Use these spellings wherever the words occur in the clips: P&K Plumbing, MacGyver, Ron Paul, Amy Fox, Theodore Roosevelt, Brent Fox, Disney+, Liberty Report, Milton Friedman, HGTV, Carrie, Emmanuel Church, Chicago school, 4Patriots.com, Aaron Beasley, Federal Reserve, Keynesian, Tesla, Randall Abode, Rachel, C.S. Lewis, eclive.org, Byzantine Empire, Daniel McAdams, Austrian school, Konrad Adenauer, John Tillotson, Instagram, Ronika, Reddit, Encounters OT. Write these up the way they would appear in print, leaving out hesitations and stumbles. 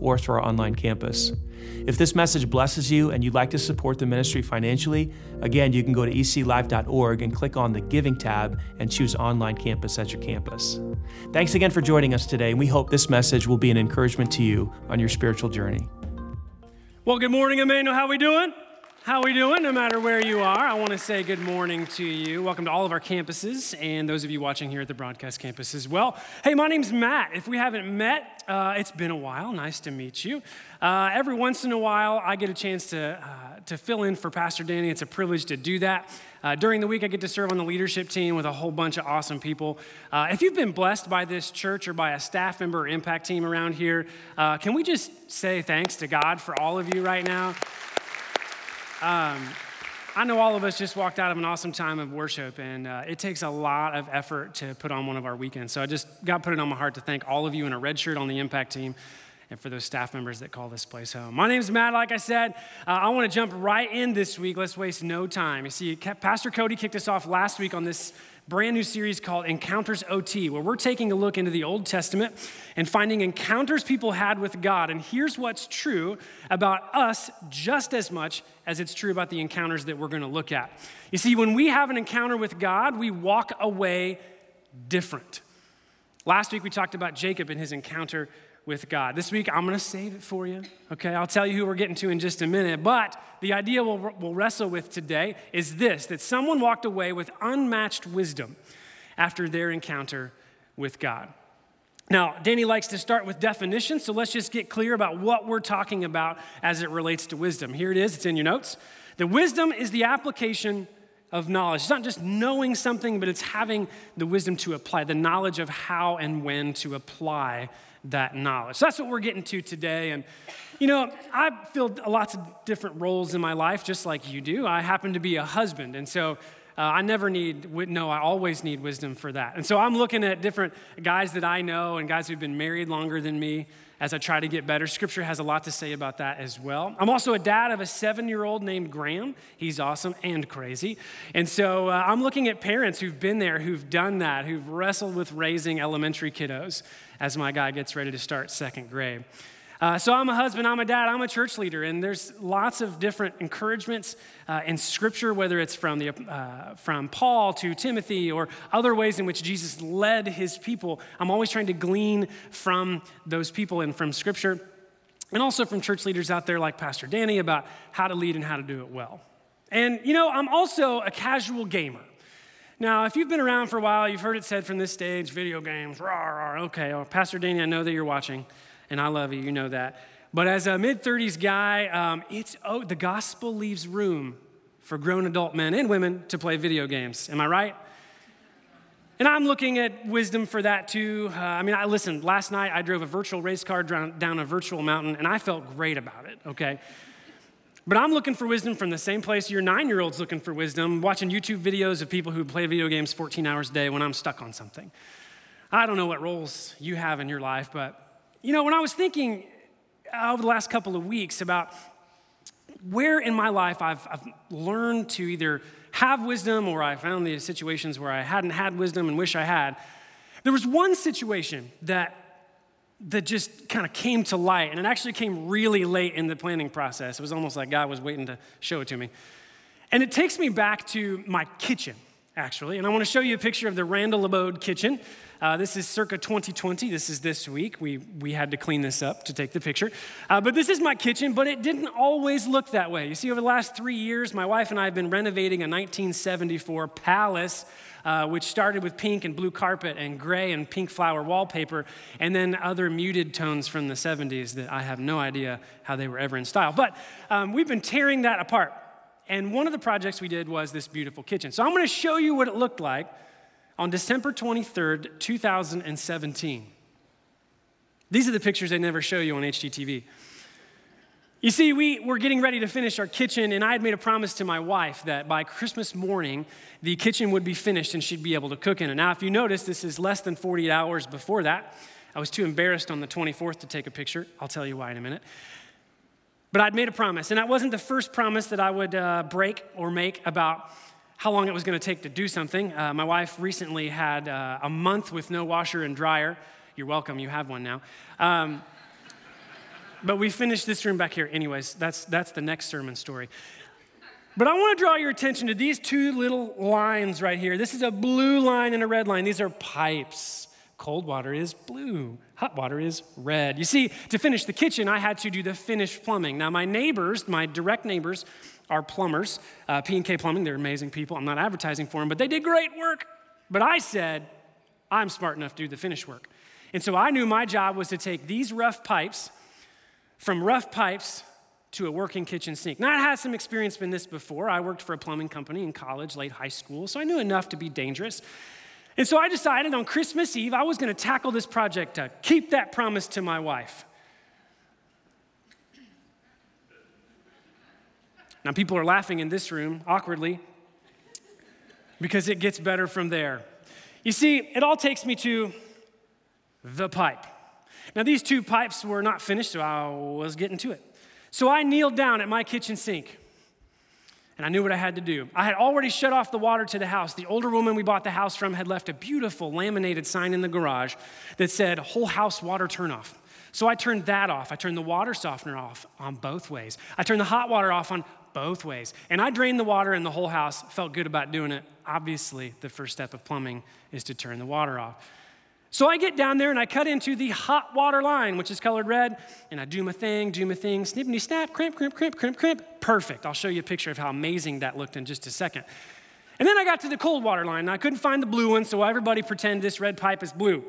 or through our online campus. If this message blesses you and you'd like to support the ministry financially, again, you can go to eclive.org and click on the Giving tab and choose Online Campus at your campus. Thanks again for joining us today, and we hope this message will be an encouragement to you on your spiritual journey. Well, good morning, Emmanuel. How we doing? How we doing? No matter where you are, I want to say good morning to you. Welcome to all of our campuses and those of you watching here at the broadcast campus as well. Hey, my name's Matt. If we haven't met, it's been a while. Nice to meet you. Every once in a while, I get a chance to fill in for Pastor Danny. It's a privilege to do that. During the week, I get to serve on the leadership team with a whole bunch of awesome people. If you've been blessed by this church or by a staff member or impact team around here, can we just say thanks to God for all of you right now? I know all of us just walked out of an awesome time of worship, and it takes a lot of effort to put on one of our weekends. So God put it on my heart to thank all of you in a red shirt on the impact team and for those staff members that call this place home. My name's Matt, like I said. I want to jump right in this week. Let's waste no time. You see, Pastor Cody kicked us off last week on this brand new series called Encounters OT, where we're taking a look into the Old Testament and finding encounters people had with God. And here's what's true about us just as much as it's true about the encounters that we're going to look at. You see, when we have an encounter with God, we walk away different. Last week, we talked about Jacob and his encounter with God. This week, I'm going to save it for you, okay? I'll tell you who we're getting to in just a minute, but the idea we'll wrestle with today is this, that someone walked away with unmatched wisdom after their encounter with God. Now, Danny likes to start with definitions, so let's just get clear about what we're talking about as it relates to wisdom. Here it is. It's in your notes. The wisdom is the application of knowledge. It's not just knowing something, but it's having the wisdom to apply, the knowledge of how and when to apply that knowledge. So that's what we're getting to today. And, you know, I filled lots of different roles in my life, just like you do. I happen to be a husband, and so I always need wisdom for that. And so I'm looking at different guys that I know and guys who've been married longer than me as I try to get better. Scripture has a lot to say about that as well. I'm also a dad of a 7-year-old named Graham. He's awesome and crazy. And so I'm looking at parents who've been there, who've done that, who've wrestled with raising elementary kiddos as my guy gets ready to start second grade. So I'm a husband, I'm a dad, I'm a church leader, and there's lots of different encouragements in Scripture, whether it's from Paul to Timothy or other ways in which Jesus led his people. I'm always trying to glean from those people and from Scripture, and also from church leaders out there like Pastor Danny about how to lead and how to do it well. And, you know, I'm also a casual gamer. Now, if you've been around for a while, you've heard it said from this stage, video games, rah, rah, okay, well, Pastor Danny, I know that you're watching. And I love you, you know that. But as a mid-30s guy, the gospel leaves room for grown adult men and women to play video games. Am I right? And I'm looking at wisdom for that too. Last night I drove a virtual race car down a virtual mountain, and I felt great about it, okay? But I'm looking for wisdom from the same place your 9-year-old's looking for wisdom, watching YouTube videos of people who play video games 14 hours a day when I'm stuck on something. I don't know what roles you have in your life, but you know, when I was thinking over the last couple of weeks about where in my life I've learned to either have wisdom or I found these situations where I hadn't had wisdom and wish I had, there was one situation that just kind of came to light, and it actually came really late in the planning process. It was almost like God was waiting to show it to me. And it takes me back to my kitchen, actually. And I want to show you a picture of the Randall Abode kitchen. This is circa 2020. This is this week. We had to clean this up to take the picture. But this is my kitchen, but it didn't always look that way. You see, over the last 3 years, my wife and I have been renovating a 1974 palace, which started with pink and blue carpet and gray and pink flower wallpaper, and then other muted tones from the 70s that I have no idea how they were ever in style. But we've been tearing that apart. And one of the projects we did was this beautiful kitchen. So I'm going to show you what it looked like on December 23rd, 2017. These are the pictures they never show you on HGTV. You see, we were getting ready to finish our kitchen, and I had made a promise to my wife that by Christmas morning, the kitchen would be finished and she'd be able to cook in it. Now, if you notice, this is less than 48 hours before that. I was too embarrassed on the 24th to take a picture. I'll tell you why in a minute. But I'd made a promise, and that wasn't the first promise that I would break or make about how long it was going to take to do something. My wife recently had a month with no washer and dryer. You're welcome. You have one now. But we finished this room back here. Anyways, that's the next sermon story. But I want to draw your attention to these two little lines right here. This is a blue line and a red line. These are pipes. Cold water is blue. Hot water is red. You see, to finish the kitchen, I had to do the finished plumbing. Now, my neighbors, my direct neighbors, are plumbers. P&K Plumbing, they're amazing people. I'm not advertising for them, but they did great work. But I said, I'm smart enough to do the finished work. And so I knew my job was to take these rough pipes from rough pipes to a working kitchen sink. Now, I had some experience in this before. I worked for a plumbing company in college, late high school, so I knew enough to be dangerous. And so I decided on Christmas Eve, I was going to tackle this project to keep that promise to my wife. Now, people are laughing in this room, awkwardly, because it gets better from there. You see, it all takes me to the pipe. Now, these two pipes were not finished, so I was getting to it. So I kneeled down at my kitchen sink, and I knew what I had to do. I had already shut off the water to the house. The older woman we bought the house from had left a beautiful laminated sign in the garage that said, whole house water turn off. So I turned that off. I turned the water softener off on both ways. I turned the hot water off on both ways. And I drained the water in the whole house, felt good about doing it. Obviously, the first step of plumbing is to turn the water off. So I get down there and I cut into the hot water line, which is colored red, and I do my thing, snippity snap, crimp, crimp, crimp, crimp, crimp. Perfect. I'll show you a picture of how amazing that looked in just a second. And then I got to the cold water line, and I couldn't find the blue one, so everybody pretend this red pipe is blue.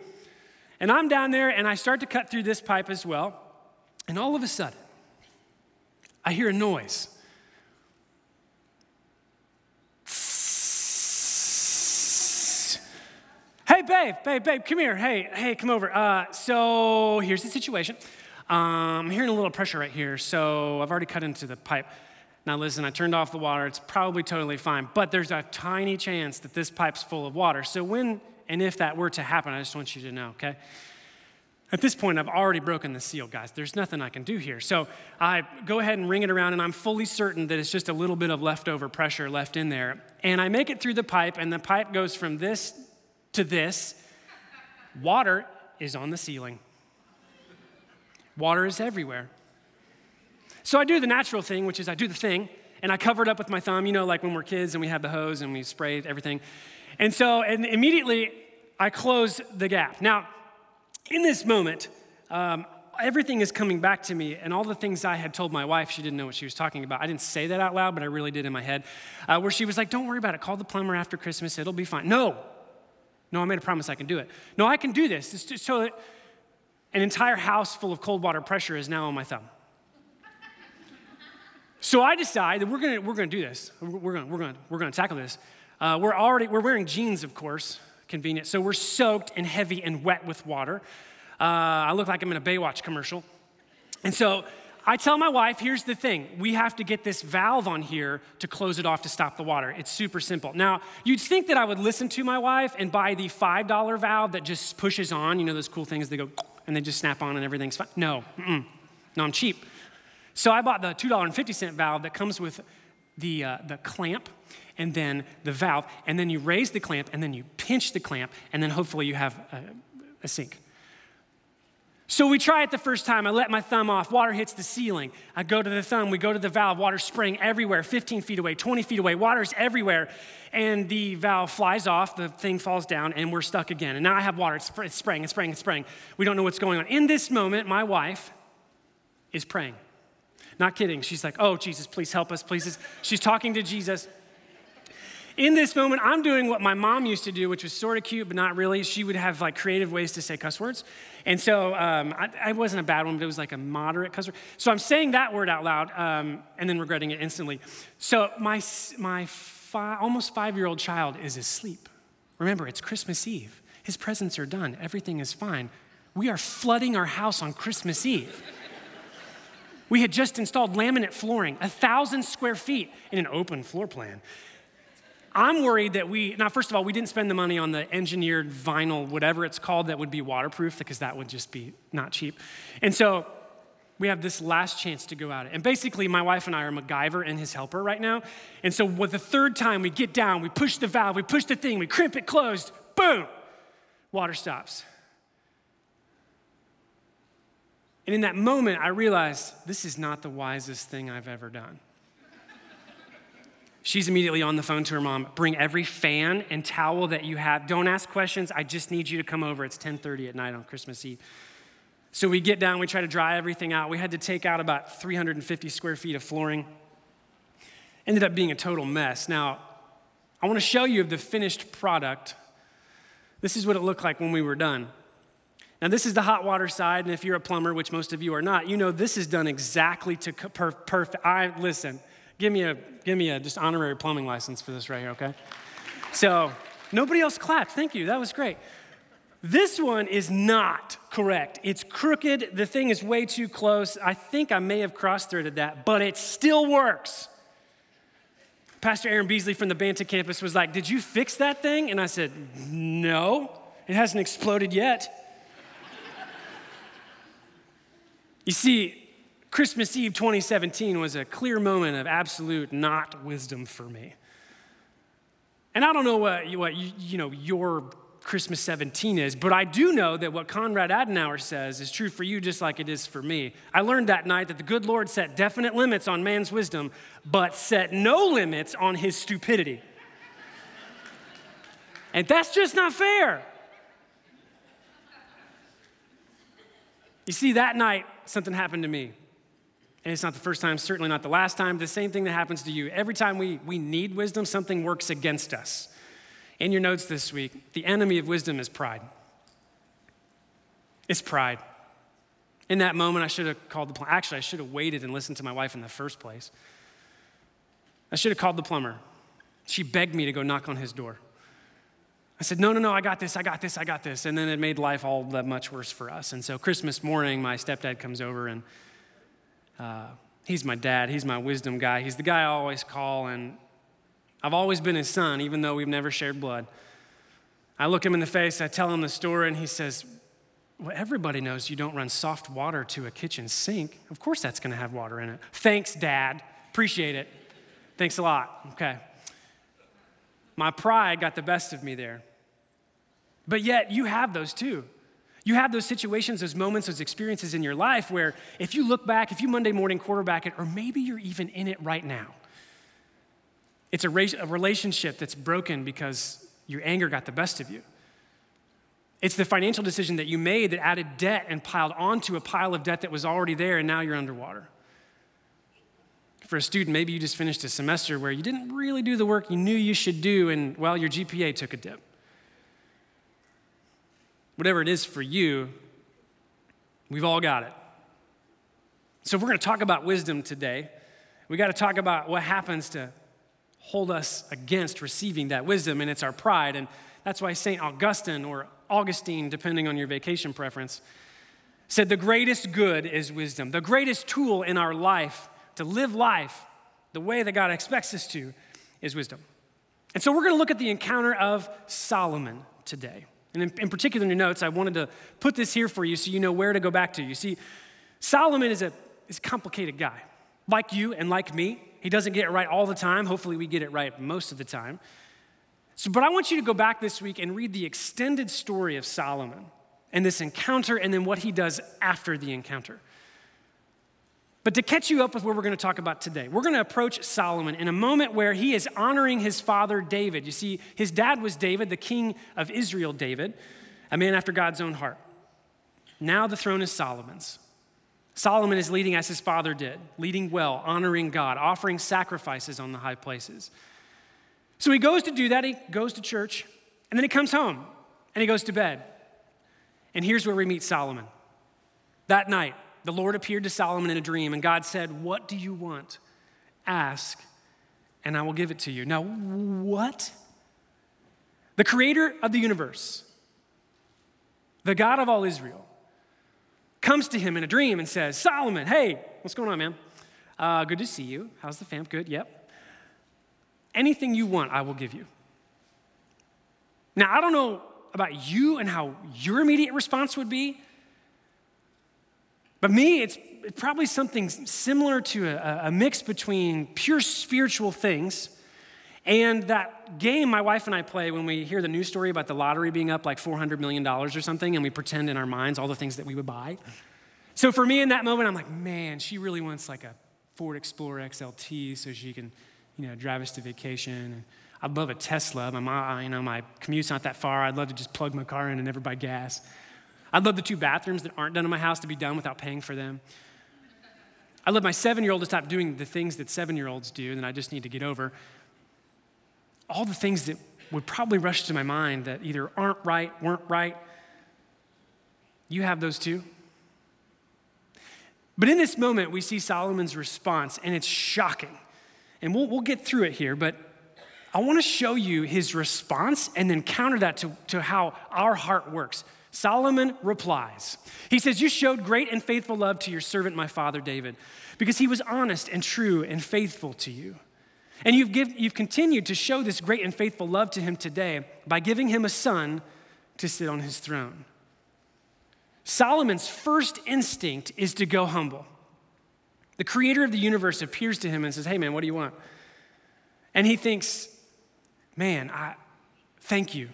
And I'm down there, and I start to cut through this pipe as well, and all of a sudden, I hear a noise. Hey, babe, come here. Hey, come over. So here's the situation. I'm hearing a little pressure right here, so I've already cut into the pipe. Now listen, I turned off the water. It's probably totally fine, but there's a tiny chance that this pipe's full of water. So when and if that were to happen, I just want you to know, okay? At this point, I've already broken the seal, guys. There's nothing I can do here. So I go ahead and ring it around, and I'm fully certain that it's just a little bit of leftover pressure left in there. And I make it through the pipe, and the pipe goes from this to this. Water is on the ceiling. Water is everywhere. So I do the natural thing, which is I do the thing, and I cover it up with my thumb, you know, like when we're kids and we have the hose and we spray everything. And so, and immediately I close the gap. Now, in this moment, everything is coming back to me, and all the things I had told my wife, she didn't know what she was talking about. I didn't say that out loud, but I really did in my head, where she was like, don't worry about it. Call the plumber after Christmas. It'll be fine. No, I made a promise I can do it. No, I can do this. It's just so that an entire house full of cold water pressure is now on my thumb. So I decide that we're gonna do this. We're gonna tackle this. We're wearing jeans, of course, convenient. So we're soaked and heavy and wet with water. I look like I'm in a Baywatch commercial. And so I tell my wife, here's the thing. We have to get this valve on here to close it off to stop the water. It's super simple. Now, you'd think that I would listen to my wife and buy the $5 valve that just pushes on. You know those cool things that go, and they just snap on and everything's fine. No, I'm cheap. So I bought the $2.50 valve that comes with the clamp and then the valve, and then you raise the clamp, and then you pinch the clamp, and then hopefully you have a sink. So we try it the first time. I let my thumb off. Water hits the ceiling. I go to the thumb. We go to the valve. Water spraying everywhere, 15 feet away, 20 feet away. Water's everywhere. And the valve flies off. The thing falls down, and we're stuck again. And now I have water. It's spraying. It's spraying. It's spraying. We don't know what's going on. In this moment, my wife is praying. Not kidding. She's like, oh, Jesus, please help us, please. She's talking to Jesus. In this moment, I'm doing what my mom used to do, which was sort of cute, but not really. She would have like creative ways to say cuss words. And so I wasn't a bad one, but it was like a moderate cuss word. So I'm saying that word out loud and then regretting it instantly. So my almost 5-year-old child is asleep. Remember, it's Christmas Eve. His presents are done. Everything is fine. We are flooding our house on Christmas Eve. We had just installed laminate flooring, 1,000 square feet in an open floor plan. I'm worried that first of all, we didn't spend the money on the engineered vinyl, whatever it's called, that would be waterproof, because that would just be not cheap. And so we have this last chance to go at it. And basically, my wife and I are MacGyver and his helper right now. And so with the third time, we get down, we push the valve, we push the thing, we crimp it closed, boom, water stops. And in that moment, I realized this is not the wisest thing I've ever done. She's immediately on the phone to her mom. Bring every fan and towel that you have. Don't ask questions. I just need you to come over. It's 10:30 at night on Christmas Eve. So we get down. We try to dry everything out. We had to take out about 350 square feet of flooring. Ended up being a total mess. Now, I want to show you the finished product. This is what it looked like when we were done. Now, this is the hot water side, and if you're a plumber, which most of you are not, you know this is done exactly to perfect. Listen. Give me a just honorary plumbing license for this right here, okay? So nobody else clapped. Thank you. That was great. This one is not correct. It's crooked. The thing is way too close. I think I may have cross-threaded that, but it still works. Pastor Aaron Beasley from the Banta campus was like, "Did you fix that thing?" And I said, "No, it hasn't exploded yet." You see, Christmas Eve 2017 was a clear moment of absolute not wisdom for me. And I don't know what your Christmas 17 is, but I do know that what Konrad Adenauer says is true for you just like it is for me. I learned that night that the good Lord set definite limits on man's wisdom, but set no limits on his stupidity. And that's just not fair. You see, that night, something happened to me. And it's not the first time, certainly not the last time. The same thing that happens to you. Every time we need wisdom, something works against us. In your notes this week, the enemy of wisdom is pride. It's pride. In that moment, I should have called the plumber. Actually, I should have waited and listened to my wife in the first place. I should have called the plumber. She begged me to go knock on his door. I said, no, I got this. And then it made life all that much worse for us. And so Christmas morning, my stepdad comes over and he's my dad. He's my wisdom guy. He's the guy I always call, and I've always been his son, even though we've never shared blood. I look him in the face, I tell him the story, and he says, "Well, everybody knows you don't run soft water to a kitchen sink. Of course that's going to have water in it." Thanks, Dad. Appreciate it. Thanks a lot. Okay. My pride got the best of me there. But yet, you have those too. You have those situations, those moments, those experiences in your life where if you look back, if you Monday morning quarterback it, or maybe you're even in it right now, it's a relationship that's broken because your anger got the best of you. It's the financial decision that you made that added debt and piled onto a pile of debt that was already there, and now you're underwater. For a student, maybe you just finished a semester where you didn't really do the work you knew you should do, and well, your GPA took a dip. Whatever it is for you, we've all got it. So if we're going to talk about wisdom today, we got to talk about what happens to hold us against receiving that wisdom, and it's our pride. And that's why St. Augustine, or Augustine, depending on your vacation preference, said the greatest good is wisdom. The greatest tool in our life to live life the way that God expects us to is wisdom. And so we're going to look at the encounter of Solomon today. And in particular, in your notes, I wanted to put this here for you so you know where to go back to. You see, Solomon is a complicated guy. Like you and like me, he doesn't get it right all the time. Hopefully, we get it right most of the time. But I want you to go back this week and read the extended story of Solomon and this encounter and then what he does after the encounter. But to catch you up with what we're going to talk about today, we're going to approach Solomon in a moment where he is honoring his father David. You see, his dad was David, the king of Israel, David, a man after God's own heart. Now the throne is Solomon's. Solomon is leading as his father did, leading well, honoring God, offering sacrifices on the high places. So he goes to do that, he goes to church, and then he comes home, and he goes to bed. And here's where we meet Solomon. That night, the Lord appeared to Solomon in a dream, and God said, "What do you want? Ask, and I will give it to you." Now, what? The creator of the universe, the God of all Israel, comes to him in a dream and says, "Solomon, hey, what's going on, man? Good to see you. How's the fam? Good, yep. Anything you want, I will give you. Now, I don't know about you and how your immediate response would be, but me, it's probably something similar to a mix between pure spiritual things and that game my wife and I play when we hear the news story about the lottery being up like $400 million or something, and we pretend in our minds all the things that we would buy. So for me in that moment, I'm like, man, she really wants like a Ford Explorer XLT so she can, drive us to vacation. I'd love a Tesla. My mom, my commute's not that far. I'd love to just plug my car in and never buy gas. I'd love the two bathrooms that aren't done in my house to be done without paying for them. I'd love my 7-year-old to stop doing the things that 7-year-olds do and I just need to get over. All the things that would probably rush to my mind that either aren't right, weren't right. You have those too. But in this moment, we see Solomon's response, and it's shocking. And we'll get through it here, but I want to show you his response and then counter that to how our heart works. Solomon replies. He says, "You showed great and faithful love to your servant, my father David, because he was honest and true and faithful to you. And you've continued to show this great and faithful love to him today by giving him a son to sit on his throne." Solomon's first instinct is to go humble. The creator of the universe appears to him and says, "Hey man, what do you want?" And he thinks, "Man, I thank you.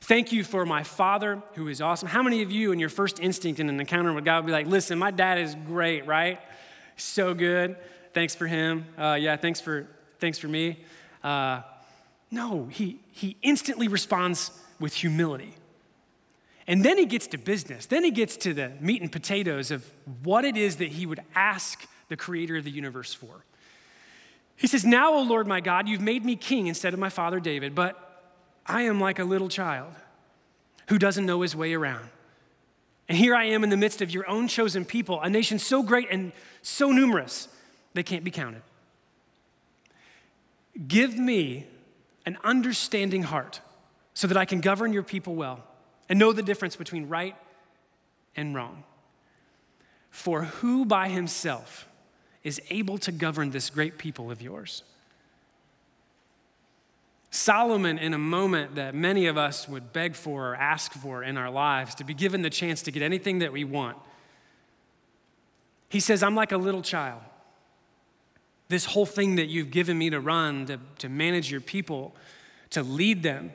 Thank you for my father who is awesome." How many of you in your first instinct in an encounter with God would be like, "Listen, my dad is great, right? So good. Thanks for him. Thanks for me." No, he instantly responds with humility. And then he gets to business. Then he gets to the meat and potatoes of what it is that he would ask the creator of the universe for. He says, "Now, O Lord my God, you've made me king instead of my father David, but I am like a little child who doesn't know his way around. And here I am in the midst of your own chosen people, a nation so great and so numerous, they can't be counted. Give me an understanding heart so that I can govern your people well and know the difference between right and wrong. For who by himself is able to govern this great people of yours?" Solomon, in a moment that many of us would beg for or ask for in our lives, to be given the chance to get anything that we want, he says, "I'm like a little child. This whole thing that you've given me to run, to manage your people, to lead them,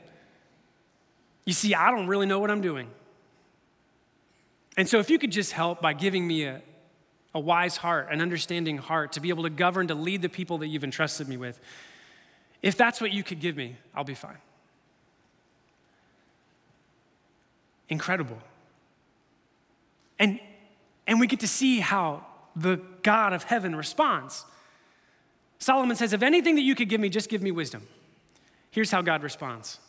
you see, I don't really know what I'm doing. And so if you could just help by giving me a wise heart, an understanding heart, to be able to govern, to lead the people that you've entrusted me with, if that's what you could give me, I'll be fine." Incredible. And we get to see how the God of heaven responds. Solomon says, "If anything that you could give me, just give me wisdom." Here's how God responds.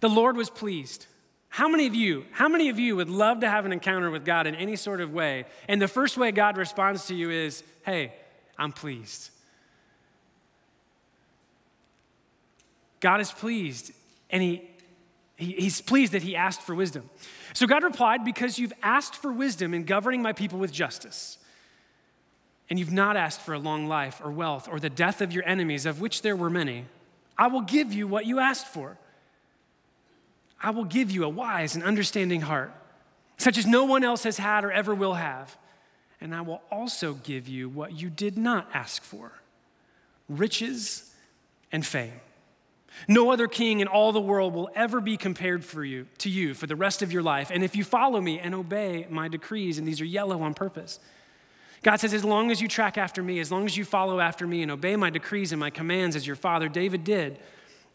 The Lord was pleased. How many of you would love to have an encounter with God in any sort of way? And the first way God responds to you is, "Hey, I'm pleased." God is pleased, and he's pleased that he asked for wisdom. So God replied, "Because you've asked for wisdom in governing my people with justice, and you've not asked for a long life or wealth or the death of your enemies, of which there were many, I will give you what you asked for. I will give you a wise and understanding heart, such as no one else has had or ever will have, and I will also give you what you did not ask for, riches and fame. No other king in all the world will ever be compared to you for the rest of your life. And if you follow me and obey my decrees," and these are yellow on purpose. God says, "As long as you track after me, as long as you follow after me and obey my decrees and my commands as your father David did,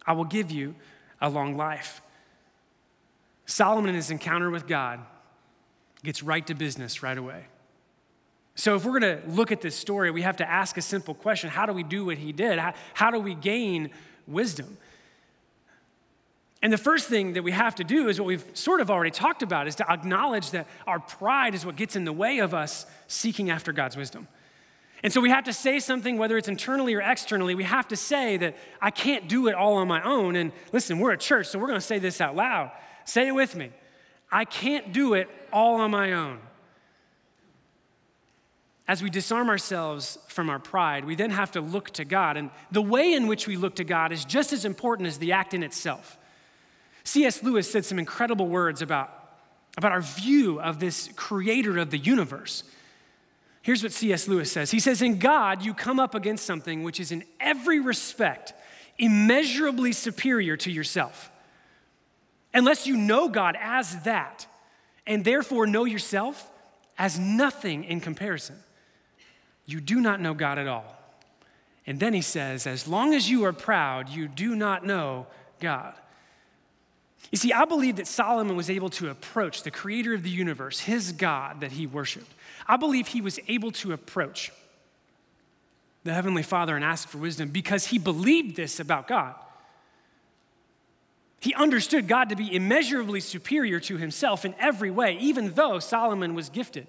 I will give you a long life." Solomon, in his encounter with God, gets right to business right away. So if we're going to look at this story, we have to ask a simple question. How do we do what he did? How do we gain wisdom? And the first thing that we have to do is what we've sort of already talked about, is to acknowledge that our pride is what gets in the way of us seeking after God's wisdom. And so we have to say something, whether it's internally or externally, we have to say that I can't do it all on my own. And listen, we're a church, so we're going to say this out loud. Say it with me. I can't do it all on my own. As we disarm ourselves from our pride, we then have to look to God. And the way in which we look to God is just as important as the act in itself. C.S. Lewis said some incredible words about our view of this creator of the universe. Here's what C.S. Lewis says. He says, in God, you come up against something which is in every respect immeasurably superior to yourself. Unless you know God as that, and therefore know yourself as nothing in comparison, you do not know God at all. And then he says, as long as you are proud, you do not know God. You see, I believe that Solomon was able to approach the creator of the universe, his God that he worshiped. I believe he was able to approach the Heavenly Father and ask for wisdom because he believed this about God. He understood God to be immeasurably superior to himself in every way, even though Solomon was gifted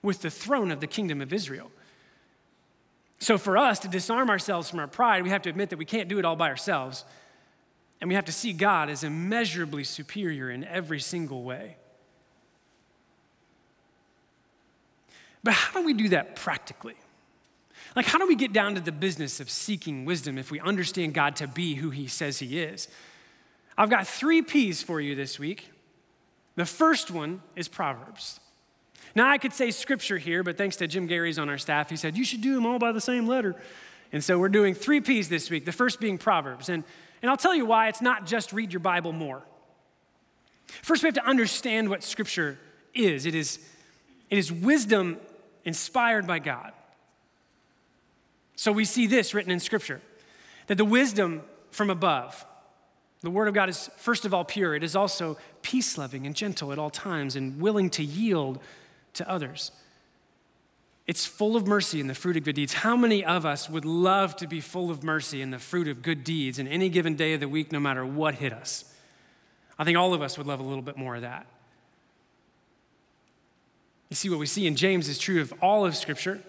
with the throne of the kingdom of Israel. So for us to disarm ourselves from our pride, we have to admit that we can't do it all by ourselves, and we have to see God as immeasurably superior in every single way. But how do we do that practically? Like, how do we get down to the business of seeking wisdom if we understand God to be who he says he is? I've got 3 P's for you this week. The first one is Proverbs. Now, I could say scripture here, but thanks to Jim Gary's on our staff, he said, you should do them all by the same letter. And so we're doing 3 P's this week, the first being Proverbs. And I'll tell you why. It's not just read your Bible more. First, we have to understand what scripture is. It is wisdom inspired by God. So we see this written in scripture, that the wisdom from above, the word of God is, first of all, pure. It is also peace-loving and gentle at all times and willing to yield to others. It's full of mercy and the fruit of good deeds. How many of us would love to be full of mercy and the fruit of good deeds in any given day of the week, no matter what hit us? I think all of us would love a little bit more of that. You see, what we see in James is true of all of Scripture.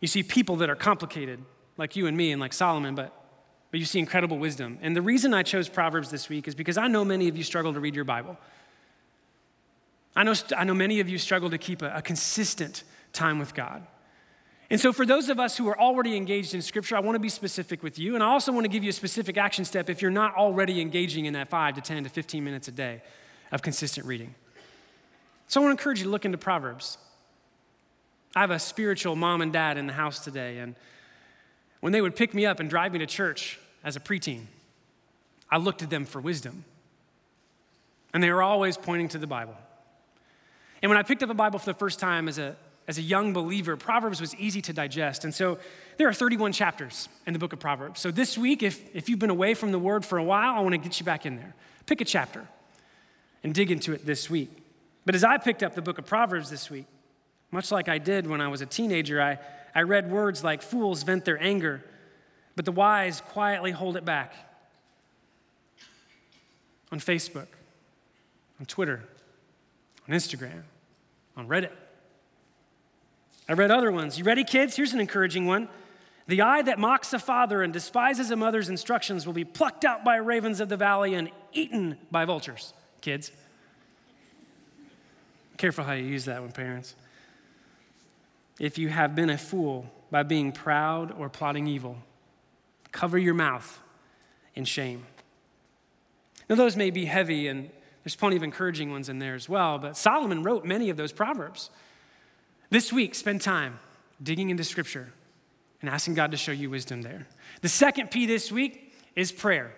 You see people that are complicated, like you and me and like Solomon, but you see incredible wisdom. And the reason I chose Proverbs this week is because I know many of you struggle to read your Bible. I know many of you struggle to keep a consistent time with God. And so for those of us who are already engaged in Scripture, I want to be specific with you. And I also want to give you a specific action step if you're not already engaging in that 5 to 10 to 15 minutes a day of consistent reading. So I want to encourage you to look into Proverbs. I have a spiritual mom and dad in the house today, and when they would pick me up and drive me to church as a preteen, I looked at them for wisdom. And they were always pointing to the Bible. And when I picked up a Bible for the first time as a young believer, Proverbs was easy to digest. And so there are 31 chapters in the book of Proverbs. So this week, if you've been away from the word for a while, I want to get you back in there. Pick a chapter and dig into it this week. But as I picked up the book of Proverbs this week, much like I did when I was a teenager, I read words like, fools vent their anger, but the wise quietly hold it back. On Facebook, on Twitter, on Instagram, on Reddit. I read other ones. You ready, kids? Here's an encouraging one. The eye that mocks a father and despises a mother's instructions will be plucked out by ravens of the valley and eaten by vultures. Kids, careful how you use that one, parents. If you have been a fool by being proud or plotting evil, cover your mouth in shame. Now, those may be heavy, and there's plenty of encouraging ones in there as well, but Solomon wrote many of those Proverbs. This week, spend time digging into Scripture and asking God to show you wisdom there. The second P this week is prayer.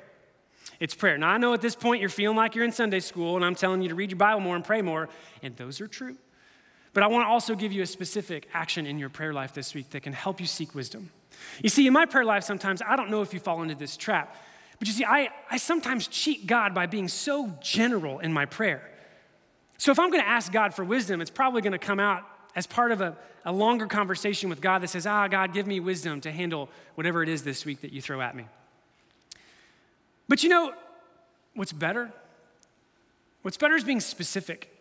It's prayer. Now, I know at this point you're feeling like you're in Sunday school, and I'm telling you to read your Bible more and pray more, and those are true. But I want to also give you a specific action in your prayer life this week that can help you seek wisdom. You see, in my prayer life sometimes, I don't know if you fall into this trap, but you see, I sometimes cheat God by being so general in my prayer. So if I'm going to ask God for wisdom, it's probably going to come out as part of a longer conversation with God that says, God, give me wisdom to handle whatever it is this week that you throw at me. But you know, what's better? What's better is being specific.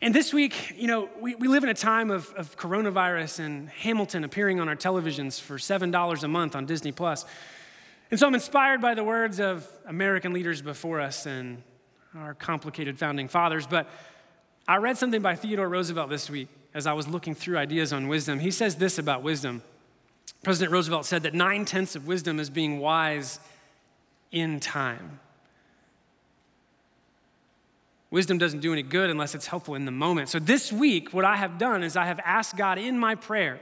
And this week, you know, we live in a time of coronavirus and Hamilton appearing on our televisions for $7 a month on Disney+. And so I'm inspired by the words of American leaders before us and our complicated founding fathers, but I read something by Theodore Roosevelt this week as I was looking through ideas on wisdom. He says this about wisdom. President Roosevelt said that 9/10 of wisdom is being wise in time. Wisdom doesn't do any good unless it's helpful in the moment. So this week, what I have done is I have asked God in my prayer,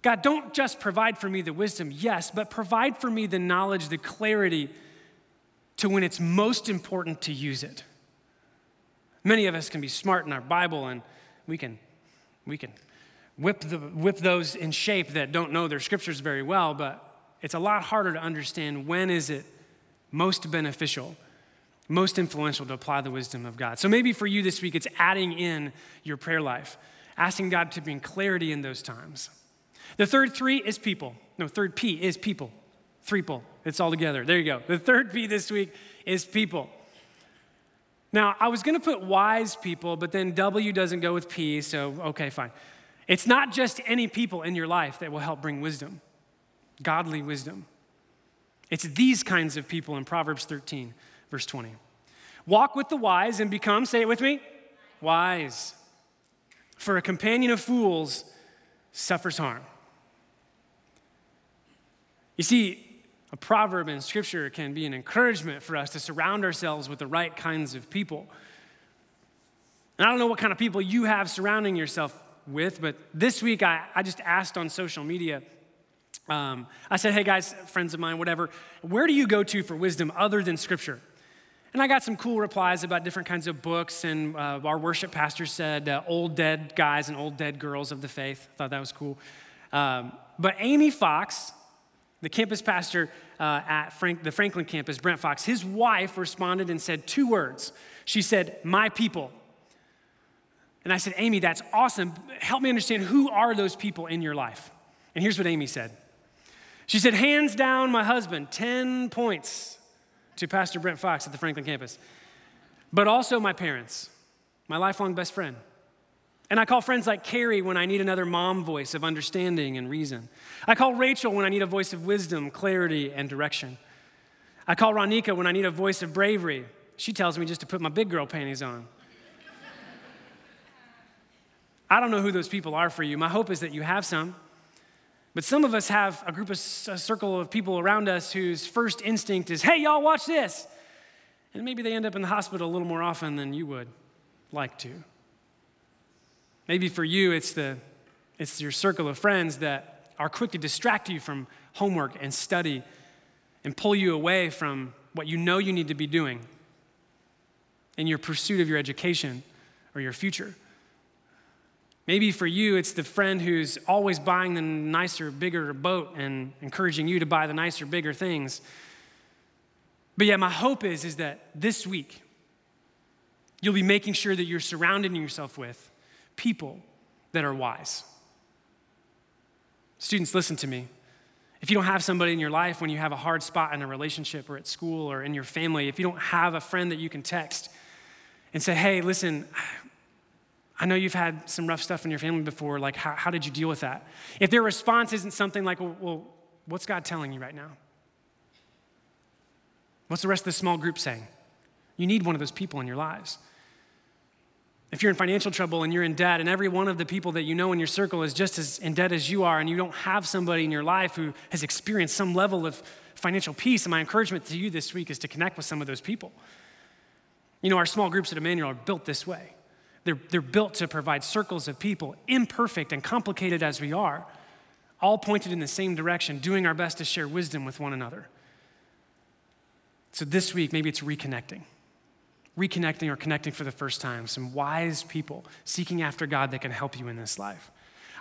God, don't just provide for me the wisdom, yes, but provide for me the knowledge, the clarity to when it's most important to use it. Many of us can be smart in our Bible and we can whip those in shape that don't know their scriptures very well, but it's a lot harder to understand when is it most beneficial, most influential to apply the wisdom of God. So maybe for you this week, it's adding in your prayer life, asking God to bring clarity in those times. The third P is people. Threeple, it's all together. There you go. The third P this week is people. Now, I was going to put wise people, but then W doesn't go with P, so okay, fine. It's not just any people in your life that will help bring wisdom, godly wisdom. It's these kinds of people in Proverbs 13. Verse 20, walk with the wise and become, say it with me, wise. For a companion of fools suffers harm. You see, a proverb in scripture can be an encouragement for us to surround ourselves with the right kinds of people. And I don't know what kind of people you have surrounding yourself with, but this week I just asked on social media, I said, hey guys, friends of mine, whatever, where do you go to for wisdom other than scripture? And I got some cool replies about different kinds of books, and our worship pastor said old dead guys and old dead girls of the faith. I thought that was cool. But Amy Fox, the campus pastor at the Franklin campus, Brent Fox, his wife responded and said two words. She said, my people. And I said, Amy, that's awesome. Help me understand, who are those people in your life? And here's what Amy said. She said, hands down, my husband, 10 points. To Pastor Brent Fox at the Franklin campus, but also my parents, my lifelong best friend. And I call friends like Carrie when I need another mom voice of understanding and reason. I call Rachel when I need a voice of wisdom, clarity, and direction. I call Ronika when I need a voice of bravery. She tells me just to put my big girl panties on. I don't know who those people are for you. My hope is that you have some. But some of us have a circle of people around us whose first instinct is, hey, y'all, watch this. And maybe they end up in the hospital a little more often than you would like to. Maybe for you, it's your circle of friends that are quick to distract you from homework and study and pull you away from what you know you need to be doing in your pursuit of your education or your future. Maybe for you, it's the friend who's always buying the nicer, bigger boat and encouraging you to buy the nicer, bigger things. But yeah, my hope is that this week, you'll be making sure that you're surrounding yourself with people that are wise. Students, listen to me. If you don't have somebody in your life when you have a hard spot in a relationship or at school or in your family, if you don't have a friend that you can text and say, hey, listen, I know you've had some rough stuff in your family before. Like, how did you deal with that? If their response isn't something like, well, what's God telling you right now? What's the rest of the small group saying? You need one of those people in your lives. If you're in financial trouble and you're in debt, and every one of the people that you know in your circle is just as in debt as you are, and you don't have somebody in your life who has experienced some level of financial peace, and my encouragement to you this week is to connect with some of those people. You know, our small groups at Emmanuel are built this way. They're built to provide circles of people, imperfect and complicated as we are, all pointed in the same direction, doing our best to share wisdom with one another. So this week, maybe it's reconnecting or connecting for the first time, some wise people seeking after God that can help you in this life.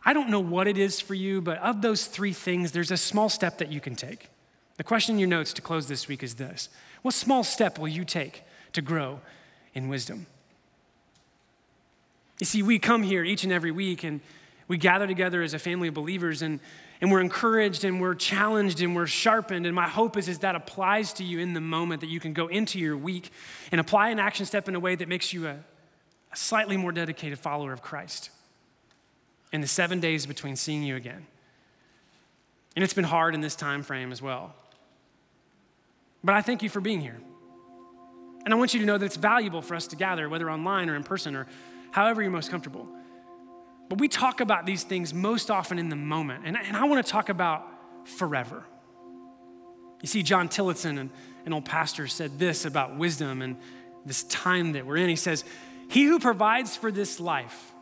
I don't know what it is for you, but of those three things, there's a small step that you can take. The question in your notes to close this week is this: what small step will you take to grow in wisdom? You see, we come here each and every week and we gather together as a family of believers and we're encouraged and we're challenged and we're sharpened, and my hope is that applies to you in the moment, that you can go into your week and apply an action step in a way that makes you a slightly more dedicated follower of Christ in the 7 days between seeing you again. And it's been hard in this time frame as well. But I thank you for being here. And I want you to know that it's valuable for us to gather, whether online or in person or however you're most comfortable. But we talk about these things most often in the moment. And I want to talk about forever. You see, John Tillotson, an old pastor, said this about wisdom and this time that we're in. He says, "He who provides for this life,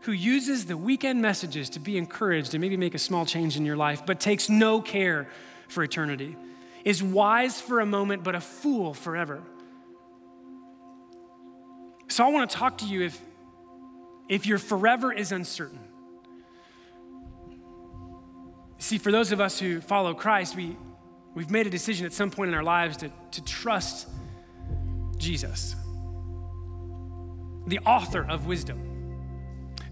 who uses the weekend messages to be encouraged and maybe make a small change in your life, but takes no care for eternity, is wise for a moment, but a fool forever." So I want to talk to you if your forever is uncertain. See, for those of us who follow Christ, we've made a decision at some point in our lives to trust Jesus, the author of wisdom,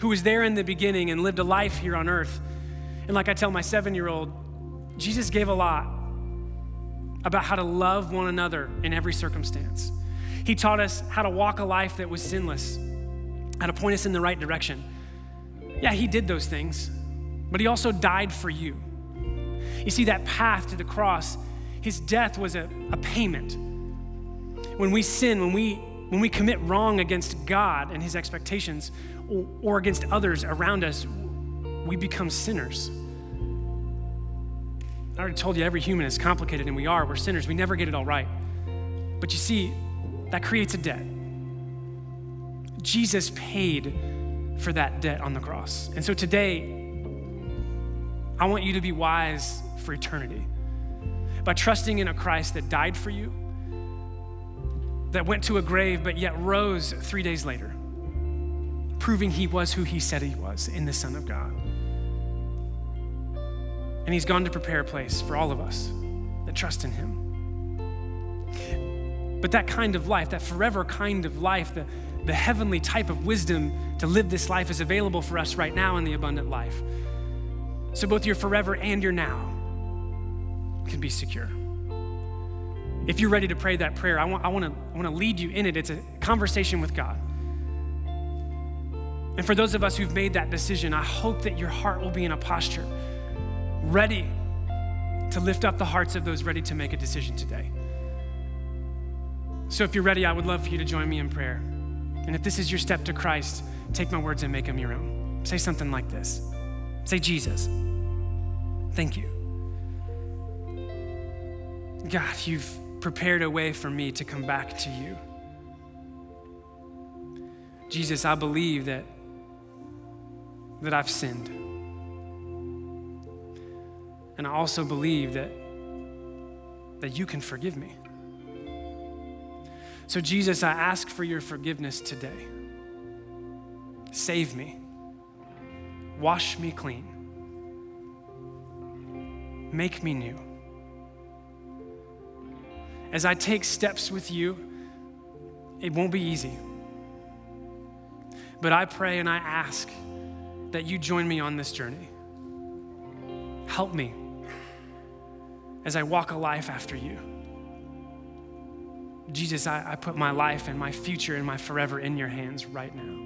who was there in the beginning and lived a life here on earth. And like I tell my 7-year-old, Jesus gave a lot about how to love one another in every circumstance. He taught us how to walk a life that was sinless, how to point us in the right direction. Yeah, he did those things, but he also died for you. You see, that path to the cross, his death was a payment. When we sin, when we commit wrong against God and his expectations or against others around us, we become sinners. I already told you every human is complicated, and we are. We're sinners. We never get it all right. But you see, that creates a debt. Jesus paid for that debt on the cross. And so today, I want you to be wise for eternity by trusting in a Christ that died for you, that went to a grave but yet rose 3 days later, proving he was who he said he was in the Son of God. And he's gone to prepare a place for all of us that trust in him. But that kind of life, that forever kind of life, the heavenly type of wisdom to live this life is available for us right now in the abundant life. So both your forever and your now can be secure. If you're ready to pray that prayer, I want to lead you in it. It's a conversation with God. And for those of us who've made that decision, I hope that your heart will be in a posture ready to lift up the hearts of those ready to make a decision today. So if you're ready, I would love for you to join me in prayer. And if this is your step to Christ, take my words and make them your own. Say something like this. Say, "Jesus, thank you. God, you've prepared a way for me to come back to you. Jesus, I believe that I've sinned. And I also believe that you can forgive me. So Jesus, I ask for your forgiveness today. Save me. Wash me clean. Make me new. As I take steps with you, it won't be easy. But I pray and I ask that you join me on this journey. Help me as I walk a life after you. Jesus, I put my life and my future and my forever in your hands right now.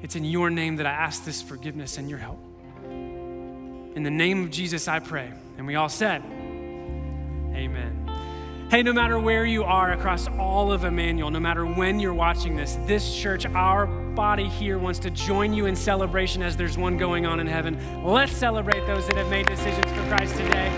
It's in your name that I ask this forgiveness and your help. In the name of Jesus, I pray." And we all said, amen. Hey, no matter where you are across all of Emmanuel, no matter when you're watching this church, our body here wants to join you in celebration as there's one going on in heaven. Let's celebrate those that have made decisions for Christ today.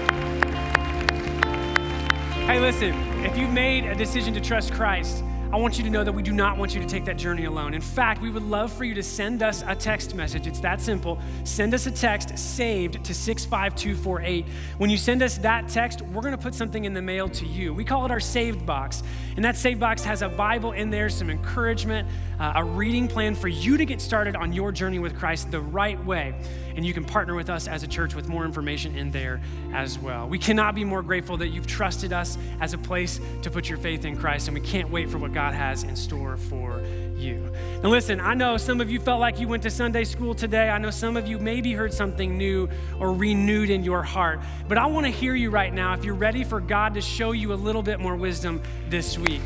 Hey, listen, if you've made a decision to trust Christ, I want you to know that we do not want you to take that journey alone. In fact, we would love for you to send us a text message. It's that simple. Send us a text, SAVED, to 65248. When you send us that text, we're gonna put something in the mail to you. We call it our SAVED box. And that SAVED box has a Bible in there, some encouragement, a reading plan for you to get started on your journey with Christ the right way. And you can partner with us as a church with more information in there as well. We cannot be more grateful that you've trusted us as a place to put your faith in Christ, and we can't wait for what God has in store for you. Now listen, I know some of you felt like you went to Sunday school today. I know some of you maybe heard something new or renewed in your heart, but I want to hear you right now if you're ready for God to show you a little bit more wisdom this week.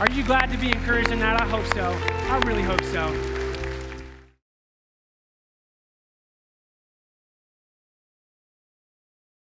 Are you glad to be encouraged in that? I hope so. I really hope so.